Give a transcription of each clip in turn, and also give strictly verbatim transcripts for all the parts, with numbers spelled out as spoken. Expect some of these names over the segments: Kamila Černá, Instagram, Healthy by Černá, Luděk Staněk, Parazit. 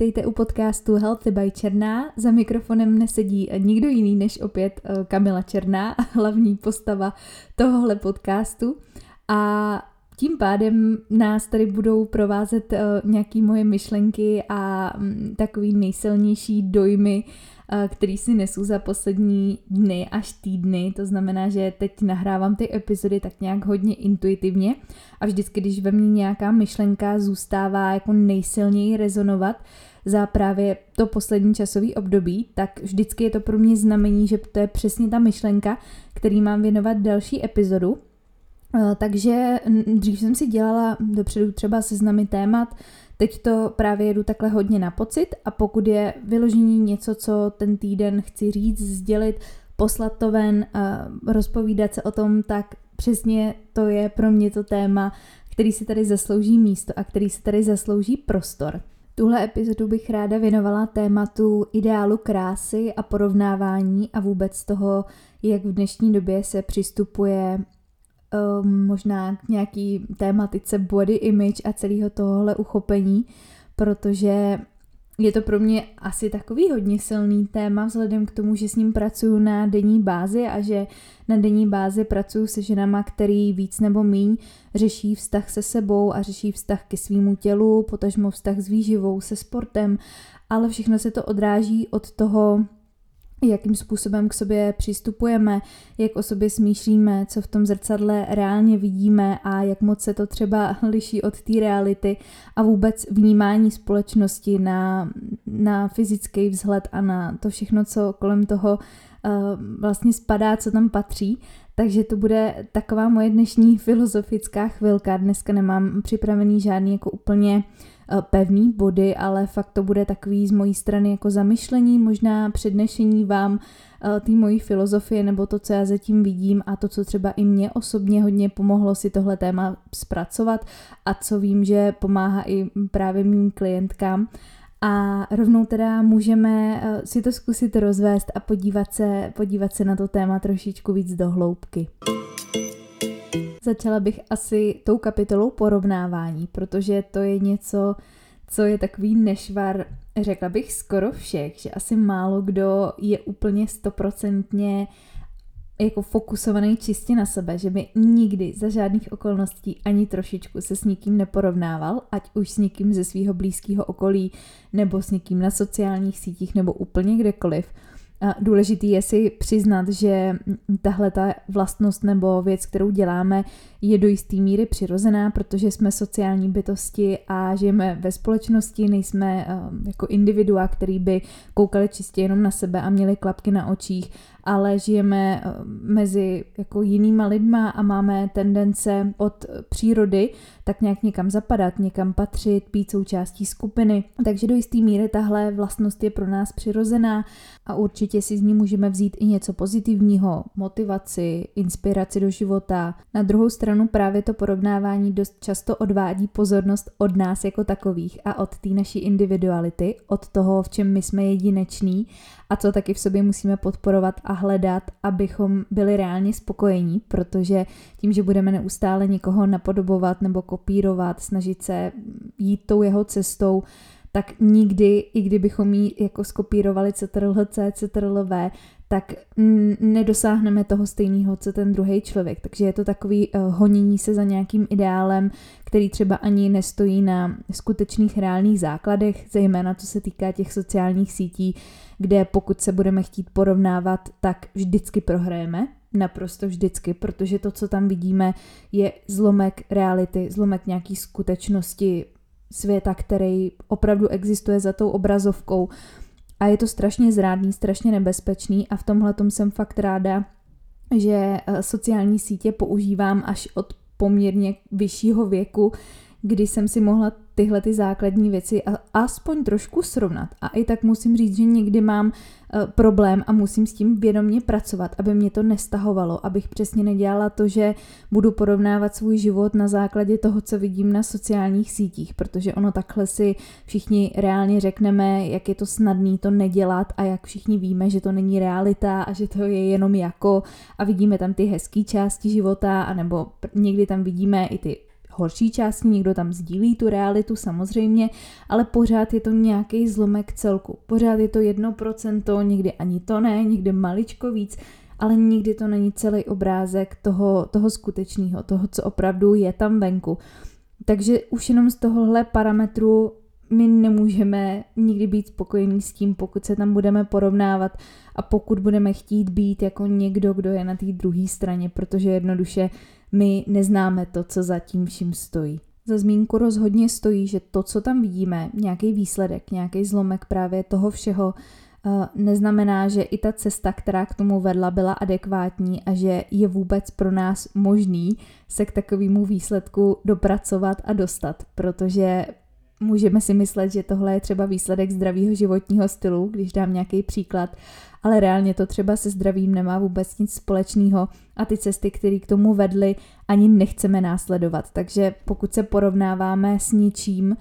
vítejte u podcastu Healthy by Černá. Za mikrofonem nesedí nikdo jiný než opět Kamila Černá, hlavní postava tohohle podcastu. A tím pádem nás tady budou provázet nějaké moje myšlenky a takový nejsilnější dojmy, který si nesu za poslední dny až týdny, to znamená, že teď nahrávám ty epizody tak nějak hodně intuitivně a vždycky, když ve mně nějaká myšlenka zůstává jako nejsilněji rezonovat za právě to poslední časové období, tak vždycky je to pro mě znamení, že to je přesně ta myšlenka, který mám věnovat další epizodu. Takže dřív jsem si dělala dopředu třeba seznamy témat, teď to právě jedu takhle hodně na pocit a pokud je vyložení něco, co ten týden chci říct, sdělit, poslat to ven, rozpovídat se o tom, tak přesně to je pro mě to téma, který si tady zaslouží místo a který si tady zaslouží prostor. Tuhle epizodu bych ráda věnovala tématu ideálu krásy a porovnávání a vůbec toho, jak v dnešní době se přistupuje Um, možná k nějaký tématice body image a celého tohohle uchopení, protože je to pro mě asi takový hodně silný téma vzhledem k tomu, že s ním pracuju na denní bázi a že na denní bázi pracuju se ženama, který víc nebo míň řeší vztah se sebou a řeší vztah ke svýmu tělu, potažmo vztah s výživou, se sportem, ale všechno se to odráží od toho, jakým způsobem k sobě přistupujeme, jak o sobě smýšlíme, co v tom zrcadle reálně vidíme a jak moc se to třeba liší od té reality a vůbec vnímání společnosti na, na fyzický vzhled a na to všechno, co kolem toho uh, vlastně spadá, co tam patří. Takže to bude taková moje dnešní filozofická chvilka. Dneska nemám připravený žádný jako úplně pevný body, ale fakt to bude takový z mojí strany jako zamyšlení, možná přednešení vám té mojí filozofie nebo to, co já zatím vidím a to, co třeba i mě osobně hodně pomohlo si tohle téma zpracovat a co vím, že pomáhá i právě mým klientkám. A rovnou teda můžeme si to zkusit rozvést a podívat se, podívat se na to téma trošičku víc do hloubky. Začala bych asi tou kapitolou porovnávání, protože to je něco, co je takový nešvar, řekla bych skoro všech, že asi málo kdo je úplně stoprocentně jako fokusovaný čistě na sebe, že by nikdy za žádných okolností ani trošičku se s nikým neporovnával, ať už s nikým ze svého blízkého okolí, nebo s nikým na sociálních sítích, nebo úplně kdekoliv. Důležitý je si přiznat, že tahle ta vlastnost nebo věc, kterou děláme, je do jisté míry přirozená, protože jsme sociální bytosti a žijeme ve společnosti, nejsme jako individua, který by koukali čistě jenom na sebe a měli klapky na očích, ale žijeme mezi jako jinýma lidma a máme tendence od přírody tak nějak někam zapadat, někam patřit, být součástí skupiny. Takže do jisté míry tahle vlastnost je pro nás přirozená a určitě si z ní můžeme vzít i něco pozitivního, motivaci, inspiraci do života. Na druhou stranu právě to porovnávání dost často odvádí pozornost od nás jako takových a od té naší individuality, od toho, v čem my jsme jedineční a co taky v sobě musíme podporovat a hledat, abychom byli reálně spokojení, protože tím, že budeme neustále někoho napodobovat nebo kopírovat, snažit se jít tou jeho cestou, tak nikdy, i kdybychom ji jako skopírovali ctrl-c, ctrl-v, tak n- nedosáhneme toho stejného, co ten druhý člověk. Takže je to takový uh, honění se za nějakým ideálem, který třeba ani nestojí na skutečných reálných základech, zejména co se týká těch sociálních sítí, kde pokud se budeme chtít porovnávat, tak vždycky prohrajeme. Naprosto vždycky, protože to, co tam vidíme, je zlomek reality, zlomek nějaký skutečnosti světa, který opravdu existuje za tou obrazovkou a je to strašně zrádný, strašně nebezpečný a v tomhletom jsem fakt ráda, že sociální sítě používám až od poměrně vyššího věku, kdy jsem si mohla tyhle ty základní věci aspoň trošku srovnat. A i tak musím říct, že někdy mám problém a musím s tím vědomě pracovat, aby mě to nestahovalo, abych přesně nedělala to, že budu porovnávat svůj život na základě toho, co vidím na sociálních sítích, protože ono takhle si všichni reálně řekneme, jak je to snadný to nedělat a jak všichni víme, že to není realita a že to je jenom jako a vidíme tam ty hezké části života, anebo někdy tam vidíme i ty horší části, někdo tam sdílí tu realitu samozřejmě, ale pořád je to nějaký zlomek celku. Pořád je to jedno procento, někdy ani to ne, někdy maličko víc, ale nikdy to není celý obrázek toho, toho skutečného, toho, co opravdu je tam venku. Takže už jenom z tohohle parametru my nemůžeme nikdy být spokojení s tím, pokud se tam budeme porovnávat a pokud budeme chtít být jako někdo, kdo je na té druhé straně, protože jednoduše my neznáme to, co za tím vším stojí. Za zmínku rozhodně stojí, že to, co tam vidíme, nějaký výsledek, nějaký zlomek právě toho všeho, neznamená, že i ta cesta, která k tomu vedla, byla adekvátní a že je vůbec pro nás možný se k takovému výsledku dopracovat a dostat, protože můžeme si myslet, že tohle je třeba výsledek zdravého životního stylu, když dám nějaký příklad, ale reálně to třeba se zdravím nemá vůbec nic společného a ty cesty, které k tomu vedly, ani nechceme následovat. Takže pokud se porovnáváme s ničím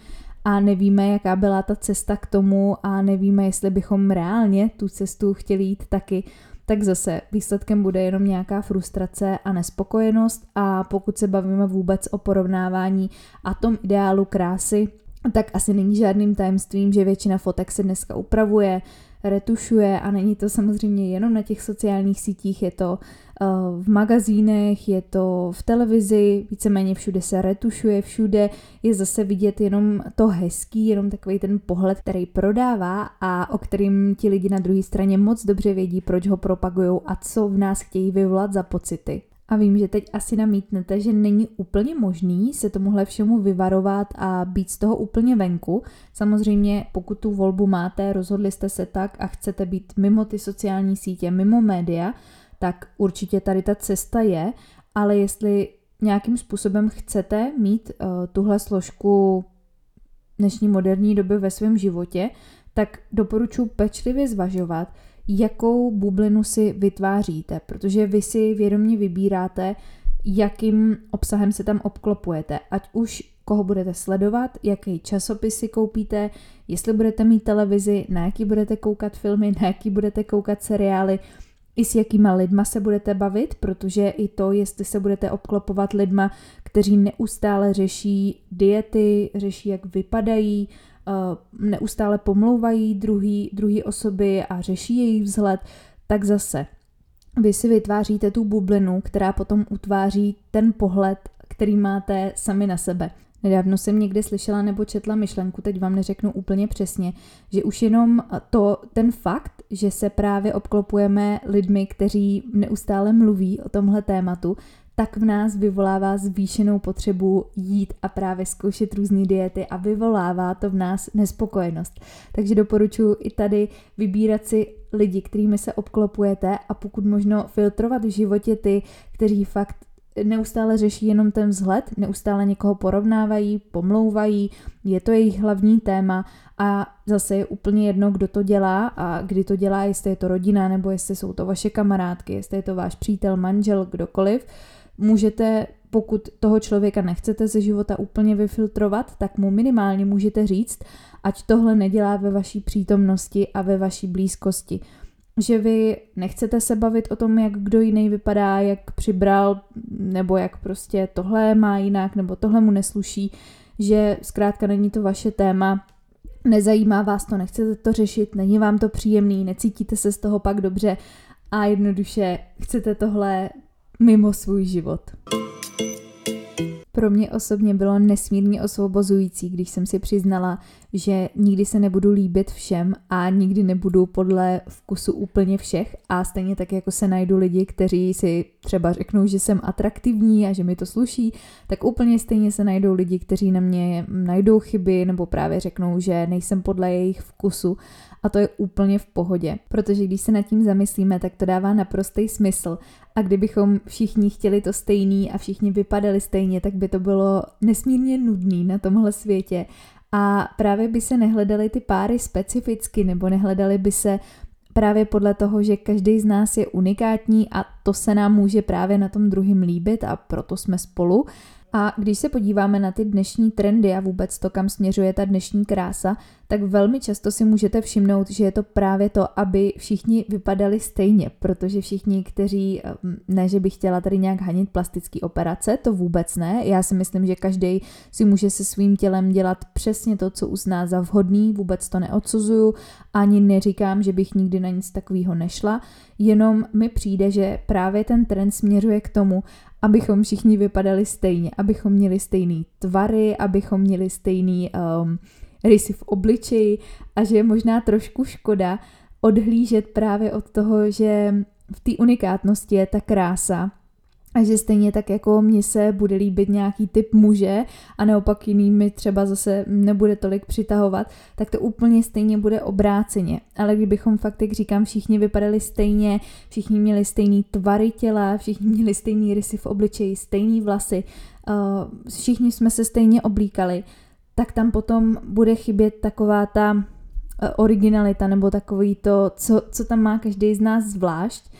a nevíme, jaká byla ta cesta k tomu a nevíme, jestli bychom reálně tu cestu chtěli jít taky, tak zase výsledkem bude jenom nějaká frustrace a nespokojenost. A pokud se bavíme vůbec o porovnávání a tom ideálu krásy, tak asi není žádným tajemstvím, že většina fotek se dneska upravuje, retušuje a není to samozřejmě jenom na těch sociálních sítích, je to uh, v magazínech, je to v televizi, víceméně všude se retušuje, všude je zase vidět jenom to hezký, jenom takový ten pohled, který prodává a o kterým ti lidi na druhé straně moc dobře vědí, proč ho propagujou a co v nás chtějí vyvolat za pocity. A vím, že teď asi namítnete, že není úplně možný se tomuhle všemu vyvarovat a být z toho úplně venku. Samozřejmě pokud tu volbu máte, rozhodli jste se tak a chcete být mimo ty sociální sítě, mimo média, tak určitě tady ta cesta je, ale jestli nějakým způsobem chcete mít uh, tuhle složku dnešní moderní doby ve svém životě, tak doporučuji pečlivě zvažovat, jakou bublinu si vytváříte, protože vy si vědomě vybíráte, jakým obsahem se tam obklopujete, ať už koho budete sledovat, jaký časopis si koupíte, jestli budete mít televizi, na jaký budete koukat filmy, na jaký budete koukat seriály, i s jakýma lidma se budete bavit, protože i to, jestli se budete obklopovat lidma, kteří neustále řeší diety, řeší, jak vypadají, neustále pomlouvají druhý, druhý osoby a řeší jejich vzhled, tak zase vy si vytváříte tu bublinu, která potom utváří ten pohled, který máte sami na sebe. Nedávno jsem někde slyšela nebo četla myšlenku, teď vám neřeknu úplně přesně, že už jenom to, ten fakt, že se právě obklopujeme lidmi, kteří neustále mluví o tomhle tématu, tak v nás vyvolává zvýšenou potřebu jít a právě zkoušet různé diety a vyvolává to v nás nespokojenost. Takže doporučuji i tady vybírat si lidi, kterými se obklopujete a pokud možno filtrovat v životě ty, kteří fakt neustále řeší jenom ten vzhled, neustále někoho porovnávají, pomlouvají, je to jejich hlavní téma a zase je úplně jedno, kdo to dělá a kdy to dělá, jestli je to rodina nebo jestli jsou to vaše kamarádky, jestli je to váš přítel, manžel, kdokoliv. Můžete, pokud toho člověka nechcete ze života úplně vyfiltrovat, tak mu minimálně můžete říct, ať tohle nedělá ve vaší přítomnosti a ve vaší blízkosti. Že vy nechcete se bavit o tom, jak kdo jiný vypadá, jak přibral, nebo jak prostě tohle má jinak, nebo tohle mu nesluší, že zkrátka není to vaše téma, nezajímá vás to, nechcete to řešit, není vám to příjemný, necítíte se z toho pak dobře a jednoduše chcete tohle mimo svůj život. Pro mě osobně bylo nesmírně osvobozující, když jsem si přiznala, že nikdy se nebudu líbit všem a nikdy nebudu podle vkusu úplně všech a stejně tak, jako se najdu lidi, kteří si třeba řeknou, že jsem atraktivní a že mi to sluší, tak úplně stejně se najdou lidi, kteří na mě najdou chyby nebo právě řeknou, že nejsem podle jejich vkusu a to je úplně v pohodě, protože když se nad tím zamyslíme, tak to dává naprostý smysl a kdybychom všichni chtěli to stejný a všichni vypadali stejně, tak by to bylo nesmírně nudný na tomhle světě. A právě by se nehledaly ty páry specificky, nebo nehledaly by se právě podle toho, že každý z nás je unikátní a to se nám může právě na tom druhém líbit a proto jsme spolu. A když se podíváme na ty dnešní trendy a vůbec to, kam směřuje ta dnešní krása, tak velmi často si můžete všimnout, že je to právě to, aby všichni vypadali stejně, protože všichni, kteří, ne, že bych chtěla tady nějak hanit plastické operace, to vůbec ne, já si myslím, že každý si může se svým tělem dělat přesně to, co uzná za vhodný, vůbec to neodsuzuju, ani neříkám, že bych nikdy na nic takového nešla, jenom mi přijde, že právě ten trend směřuje k tomu, abychom všichni vypadali stejně, abychom měli stejný tvary, abychom měli stejný um, rysy v obličeji a že je možná trošku škoda odhlížet právě od toho, že v té unikátnosti je ta krása a že stejně tak jako mně se bude líbit nějaký typ muže a naopak jiný mi třeba zase nebude tolik přitahovat, tak to úplně stejně bude obráceně. Ale kdybychom fakt, jak říkám, všichni vypadali stejně, všichni měli stejný tvary těla, všichni měli stejný rysy v obličeji, stejný vlasy, všichni jsme se stejně oblíkali, tak tam potom bude chybět taková ta originalita nebo takový to, co, co tam má každý z nás zvlášť.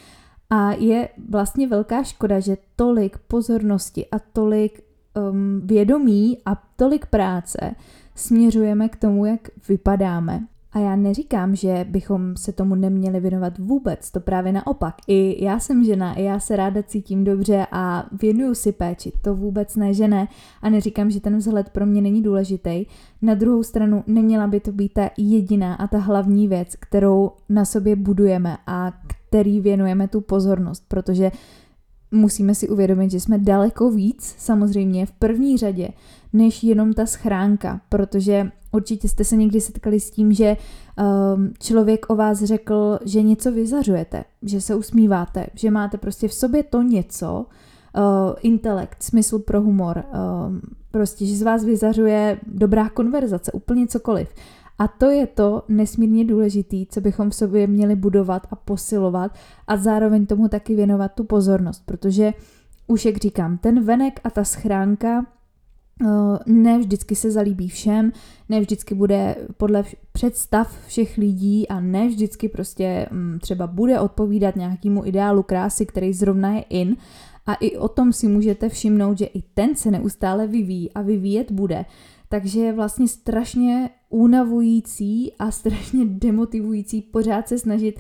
A je vlastně velká škoda, že tolik pozornosti a tolik um, vědomí a tolik práce směřujeme k tomu, jak vypadáme. A já neříkám, že bychom se tomu neměli věnovat vůbec, to právě naopak. I já jsem žena, i já se ráda cítím dobře a věnuju si péči, to vůbec ne, že ne. A neříkám, že ten vzhled pro mě není důležitý. Na druhou stranu neměla by to být ta jediná a ta hlavní věc, kterou na sobě budujeme a který věnujeme tu pozornost, protože musíme si uvědomit, že jsme daleko víc, samozřejmě v první řadě, než jenom ta schránka, protože určitě jste se někdy setkali s tím, že um, člověk o vás řekl, že něco vyzařujete, že se usmíváte, že máte prostě v sobě to něco, uh, intelekt, smysl pro humor, um, prostě, že z vás vyzařuje dobrá konverzace, úplně cokoliv. A to je to nesmírně důležité, co bychom v sobě měli budovat a posilovat a zároveň tomu taky věnovat tu pozornost, protože už jak říkám, ten venek a ta schránka ne vždycky se zalíbí všem, ne vždycky bude podle představ všech lidí a ne vždycky prostě třeba bude odpovídat nějakému ideálu krásy, který zrovna je in. A i o tom si můžete všimnout, že i ten se neustále vyvíjí a vyvíjet bude. Takže je vlastně strašně únavující a strašně demotivující pořád se snažit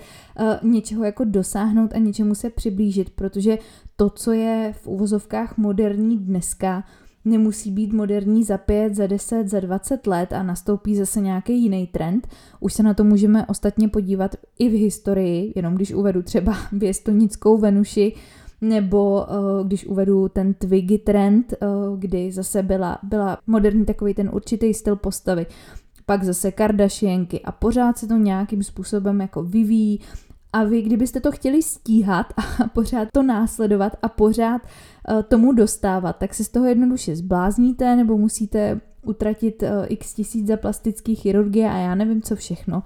uh, něčeho jako dosáhnout a něčemu se přiblížit, protože to, co je v uvozovkách moderní dneska, nemusí být moderní za pět, za deset, za dvacet let a nastoupí zase nějaký jiný trend. Už se na to můžeme ostatně podívat i v historii, jenom když uvedu třeba Běstonickou Venuši, nebo uh, když uvedu ten twiggy trend, uh, kdy zase byla, byla moderní takový ten určitý styl postavy, pak zase Kardashianky a pořád se to nějakým způsobem jako vyvíjí a vy kdybyste to chtěli stíhat a pořád to následovat a pořád uh, tomu dostávat, tak se z toho jednoduše zblázníte nebo musíte utratit uh, x tisíc za plastické chirurgie a já nevím co všechno.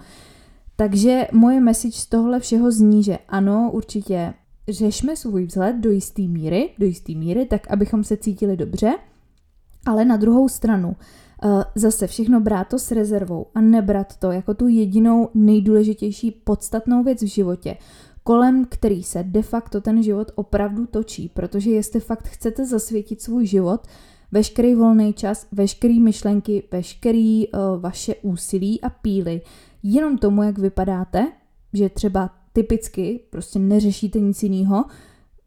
Takže moje message z tohle všeho zní, že ano, určitě řešme svůj vzhled do jisté míry, do jisté míry, tak abychom se cítili dobře, ale na druhou stranu zase všechno brát to s rezervou a nebrat to jako tu jedinou nejdůležitější podstatnou věc v životě, kolem který se de facto ten život opravdu točí, protože jestli fakt chcete zasvětit svůj život, veškerý volný čas, veškerý myšlenky, veškerý uh, vaše úsilí a píly, jenom tomu, jak vypadáte, že třeba typicky prostě neřešíte nic jiného,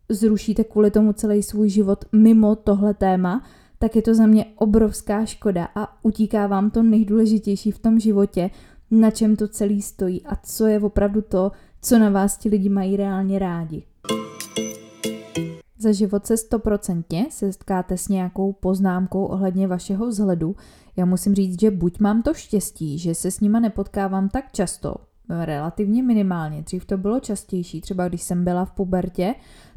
zrušíte kvůli tomu celý svůj život mimo tohle téma, tak je to za mě obrovská škoda a utíká vám to nejdůležitější v tom životě, na čem to celý stojí a co je opravdu to, co na vás ti lidi mají reálně rádi. Za život se stoprocentně setkáte s nějakou poznámkou ohledně vašeho vzhledu. Já musím říct, že buď mám to štěstí, že se s nima nepotkávám tak často, relativně minimálně, dřív to bylo častější, třeba když jsem byla v pubertě,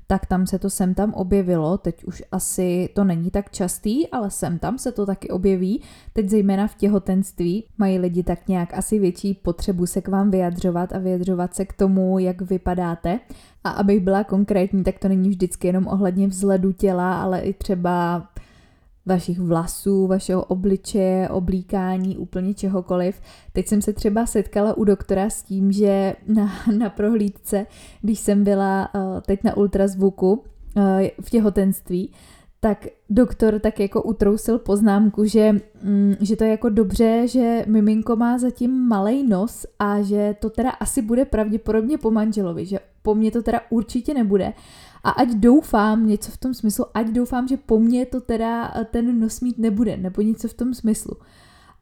tak tam se to sem tam objevilo, teď už asi to není tak častý, ale sem tam se to taky objeví, teď zejména v těhotenství mají lidi tak nějak asi větší potřebu se k vám vyjadřovat a vyjadřovat se k tomu, jak vypadáte. A abych byla konkrétní, tak to není vždycky jenom ohledně vzhledu těla, ale i třeba vašich vlasů, vašeho obličeje, oblíkání, úplně čehokoliv. Teď jsem se třeba setkala u doktora s tím, že na, na prohlídce, když jsem byla teď na ultrazvuku v těhotenství, tak doktor tak jako utrousil poznámku, že, mm, že to je jako dobře, že miminko má zatím malej nos a že to teda asi bude pravděpodobně po manželovi, že po mně to teda určitě nebude. A ať doufám, něco v tom smyslu, ať doufám, že po mně to teda ten nos mít nebude, nebo něco v tom smyslu.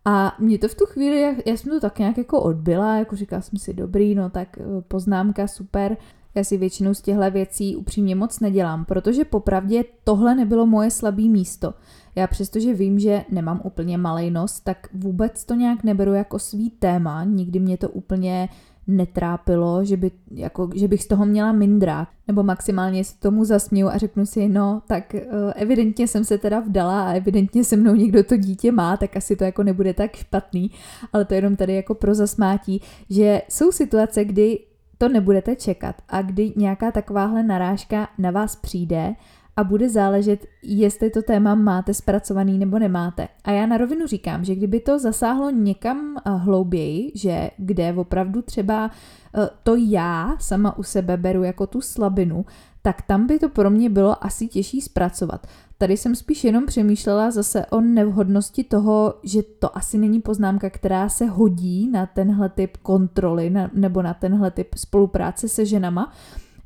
A mě to v tu chvíli, já, já jsem to tak nějak jako odbyla, jako říkala jsem si dobrý, no tak poznámka, super. Já si většinou z těchto věcí upřímně moc nedělám, protože popravdě tohle nebylo moje slabé místo. Já přestože vím, že nemám úplně malej nos, tak vůbec to nějak neberu jako svý téma, nikdy mě to úplně netrápilo, že, by, jako, že bych z toho měla mindrák. Nebo maximálně se tomu zasměju a řeknu si, no tak evidentně jsem se teda vdala a evidentně se mnou někdo to dítě má, tak asi to jako nebude tak špatný, ale to jenom tady jako pro zasmátí, že jsou situace, kdy to nebudete čekat a kdy nějaká takováhle narážka na vás přijde a bude záležet, jestli to téma máte zpracovaný nebo nemáte. A já na rovinu říkám, že kdyby to zasáhlo někam hlouběji, že kde opravdu třeba to já sama u sebe beru jako tu slabinu, tak tam by to pro mě bylo asi těžší zpracovat. Tady jsem spíš jenom přemýšlela zase o nevhodnosti toho, že to asi není poznámka, která se hodí na tenhle typ kontroly na, nebo na tenhle typ spolupráce se ženama,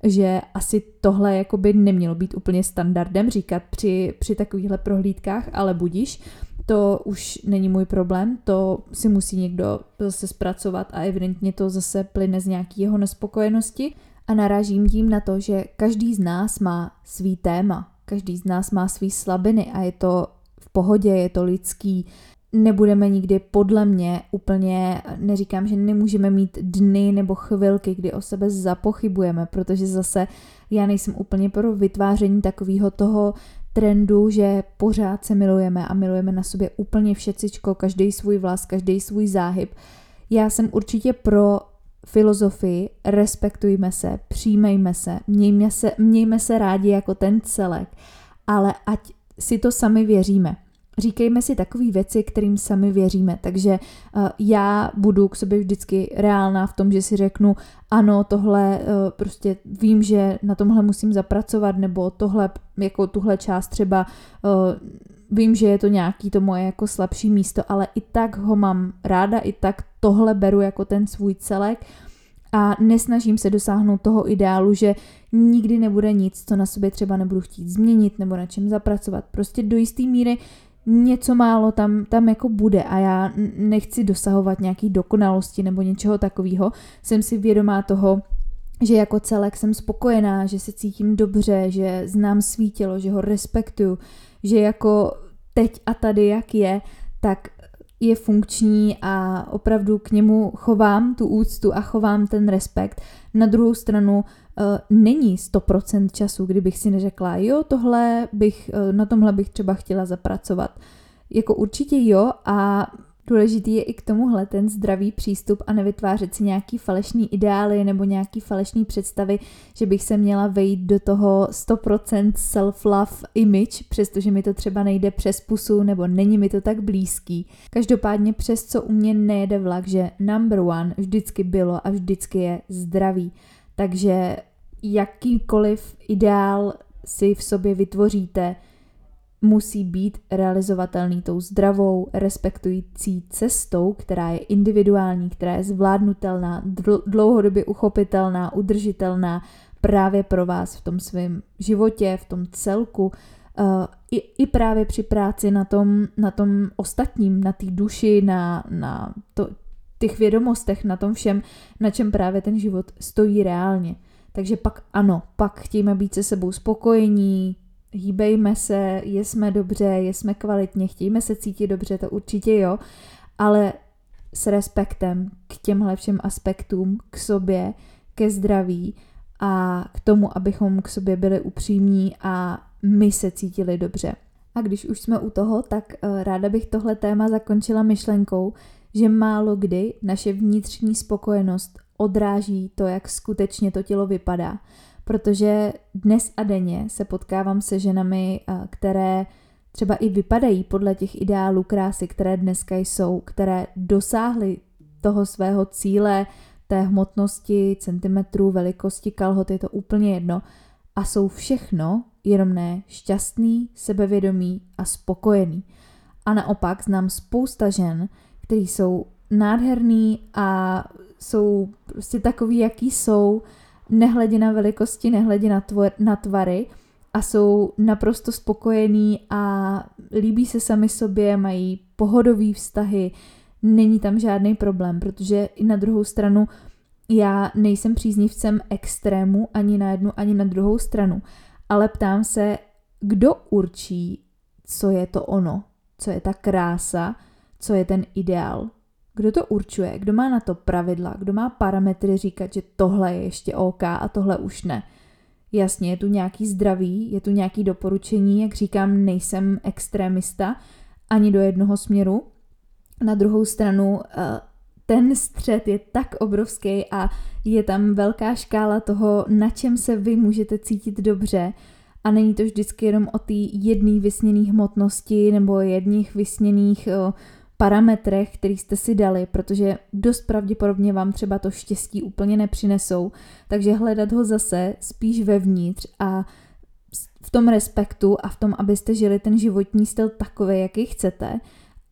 že asi tohle jakoby nemělo být úplně standardem říkat při, při takovýchhle prohlídkách, ale budiš, to už není můj problém, to si musí někdo zase zpracovat a evidentně to zase plyne z nějaký jeho nespokojenosti. A narážím tím na to, že každý z nás má svý téma, každý z nás má svý slabiny a je to v pohodě, je to lidský. Nebudeme nikdy podle mě úplně, neříkám, že nemůžeme mít dny nebo chvilky, kdy o sebe zapochybujeme, protože zase já nejsem úplně pro vytváření takového toho trendu, že pořád se milujeme a milujeme na sobě úplně všecičko, každý svůj vlas, každý svůj záhyb. Já jsem určitě pro filozofii, respektujme se, přijmejme se, mějme se, mějme se rádi jako ten celek, ale ať si to sami věříme. Říkejme si takové věci, kterým sami věříme, takže uh, já budu k sobě vždycky reálná v tom, že si řeknu, ano, tohle uh, prostě vím, že na tomhle musím zapracovat, nebo tohle, jako tuhle část třeba, uh, vím, že je to nějaký to moje jako slabší místo, ale i tak ho mám ráda, i tak tohle beru jako ten svůj celek a nesnažím se dosáhnout toho ideálu, že nikdy nebude nic, co na sobě třeba nebudu chtít změnit nebo na čem zapracovat. Prostě do jisté míry něco málo tam, tam jako bude a já nechci dosahovat nějaký dokonalosti nebo něčeho takového. Jsem si vědomá toho, že jako celek jsem spokojená, že se cítím dobře, že znám svý tělo, že ho respektuju, že jako teď a tady jak je, tak je funkční a opravdu k němu chovám tu úctu a chovám ten respekt. Na druhou stranu není sto procent času, kdybych si neřekla, jo, tohle bych, na tomhle bych třeba chtěla zapracovat. Jako určitě jo a důležitý je i k tomuhle ten zdravý přístup a nevytvářet si nějaký falešný ideály nebo nějaký falešný představy, že bych se měla vejít do toho sto procent self-love image, přestože mi to třeba nejde přes pusu nebo není mi to tak blízký. Každopádně přes co u mě nejede vlak, že number one vždycky bylo a vždycky je zdraví. Takže jakýkoliv ideál si v sobě vytvoříte, musí být realizovatelný tou zdravou, respektující cestou, která je individuální, která je zvládnutelná, dlouhodobě uchopitelná, udržitelná právě pro vás v tom svém životě, v tom celku, i, i právě při práci na tom, na tom ostatním, na té duši, na, na to, těch vědomostech, na tom všem, na čem právě ten život stojí reálně. Takže pak ano, pak chtějme být se sebou spokojení, hýbejme se, jesme dobře, jesme kvalitně, chtějme se cítit dobře, to určitě jo, ale s respektem k těmhle všem aspektům, k sobě, ke zdraví a k tomu, abychom k sobě byli upřímní a my se cítili dobře. A když už jsme u toho, tak ráda bych tohle téma zakončila myšlenkou, že málo kdy naše vnitřní spokojenost odráží to, jak skutečně to tělo vypadá. Protože dnes a denně se potkávám se ženami, které třeba i vypadají podle těch ideálů krásy, které dneska jsou, které dosáhly toho svého cíle, té hmotnosti, centimetrů, velikosti kalhot, je to úplně jedno a jsou všechno jenom ne, šťastný, sebevědomý a spokojený. A naopak znám spousta žen, který jsou nádherný a jsou prostě takový, jaký jsou, nehledě na velikosti, nehledě na, tvor, na tvary a jsou naprosto spokojení a líbí se sami sobě, mají pohodové vztahy, není tam žádný problém, protože i na druhou stranu já nejsem příznivcem extrému ani na jednu, ani na druhou stranu, ale ptám se, kdo určí, co je to ono, co je ta krása, co je ten ideál. Kdo to určuje, kdo má na to pravidla, kdo má parametry říkat, že tohle je ještě OK a tohle už ne. Jasně, je tu nějaký zdraví, je tu nějaký doporučení, jak říkám, nejsem extrémista ani do jednoho směru. Na druhou stranu ten střed je tak obrovský a je tam velká škála toho, na čem se vy můžete cítit dobře. A není to vždycky jenom o té jedné vysněné hmotnosti nebo jedných vysněných parametrech, který jste si dali, protože dost pravděpodobně vám třeba to štěstí úplně nepřinesou, takže hledat ho zase spíš vevnitř a v tom respektu a v tom, abyste žili ten životní styl takový, jaký chcete,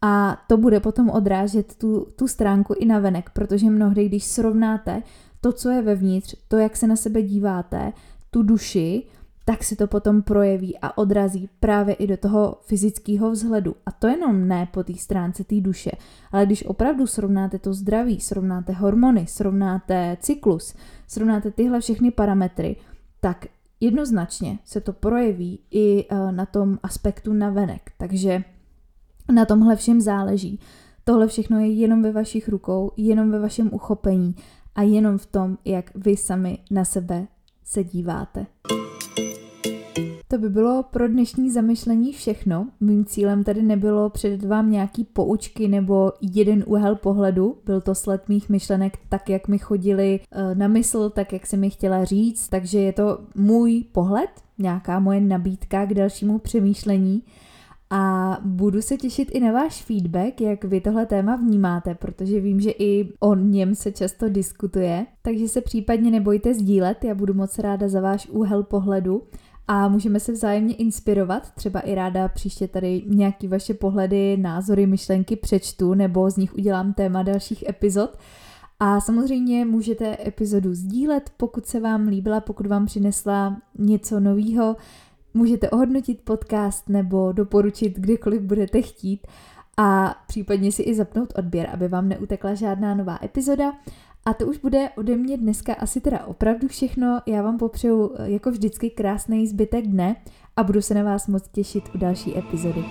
a to bude potom odrážet tu, tu stránku i navenek, protože mnohdy, když srovnáte to, co je vevnitř, to, jak se na sebe díváte, tu duši, tak se to potom projeví a odrazí právě i do toho fyzického vzhledu. A to jenom ne po té stránce té duše, ale když opravdu srovnáte to zdraví, srovnáte hormony, srovnáte cyklus, srovnáte tyhle všechny parametry, tak jednoznačně se to projeví i na tom aspektu navenek. Takže na tomhle všem záleží. Tohle všechno je jenom ve vašich rukou, jenom ve vašem uchopení a jenom v tom, jak vy sami na sebe se díváte. To by bylo pro dnešní zamyšlení všechno. Mým cílem tady nebylo předat vám nějaký poučky nebo jeden úhel pohledu. Byl to sled mých myšlenek tak, jak mi chodily na mysl, tak, jak jsem mi chtěla říct. Takže je to můj pohled, nějaká moje nabídka k dalšímu přemýšlení. A budu se těšit i na váš feedback, jak vy tohle téma vnímáte, protože vím, že i o něm se často diskutuje. Takže se případně nebojte sdílet, já budu moc ráda za váš úhel pohledu. A můžeme se vzájemně inspirovat, třeba i ráda příště tady nějaké vaše pohledy, názory, myšlenky přečtu, nebo z nich udělám téma dalších epizod. A samozřejmě můžete epizodu sdílet, pokud se vám líbila, pokud vám přinesla něco nového. Můžete ohodnotit podcast nebo doporučit kdekoliv budete chtít a případně si i zapnout odběr, aby vám neutekla žádná nová epizoda. A to už bude ode mě dneska asi teda opravdu všechno. Já vám popřeju jako vždycky krásný zbytek dne a budu se na vás moc těšit u další epizody.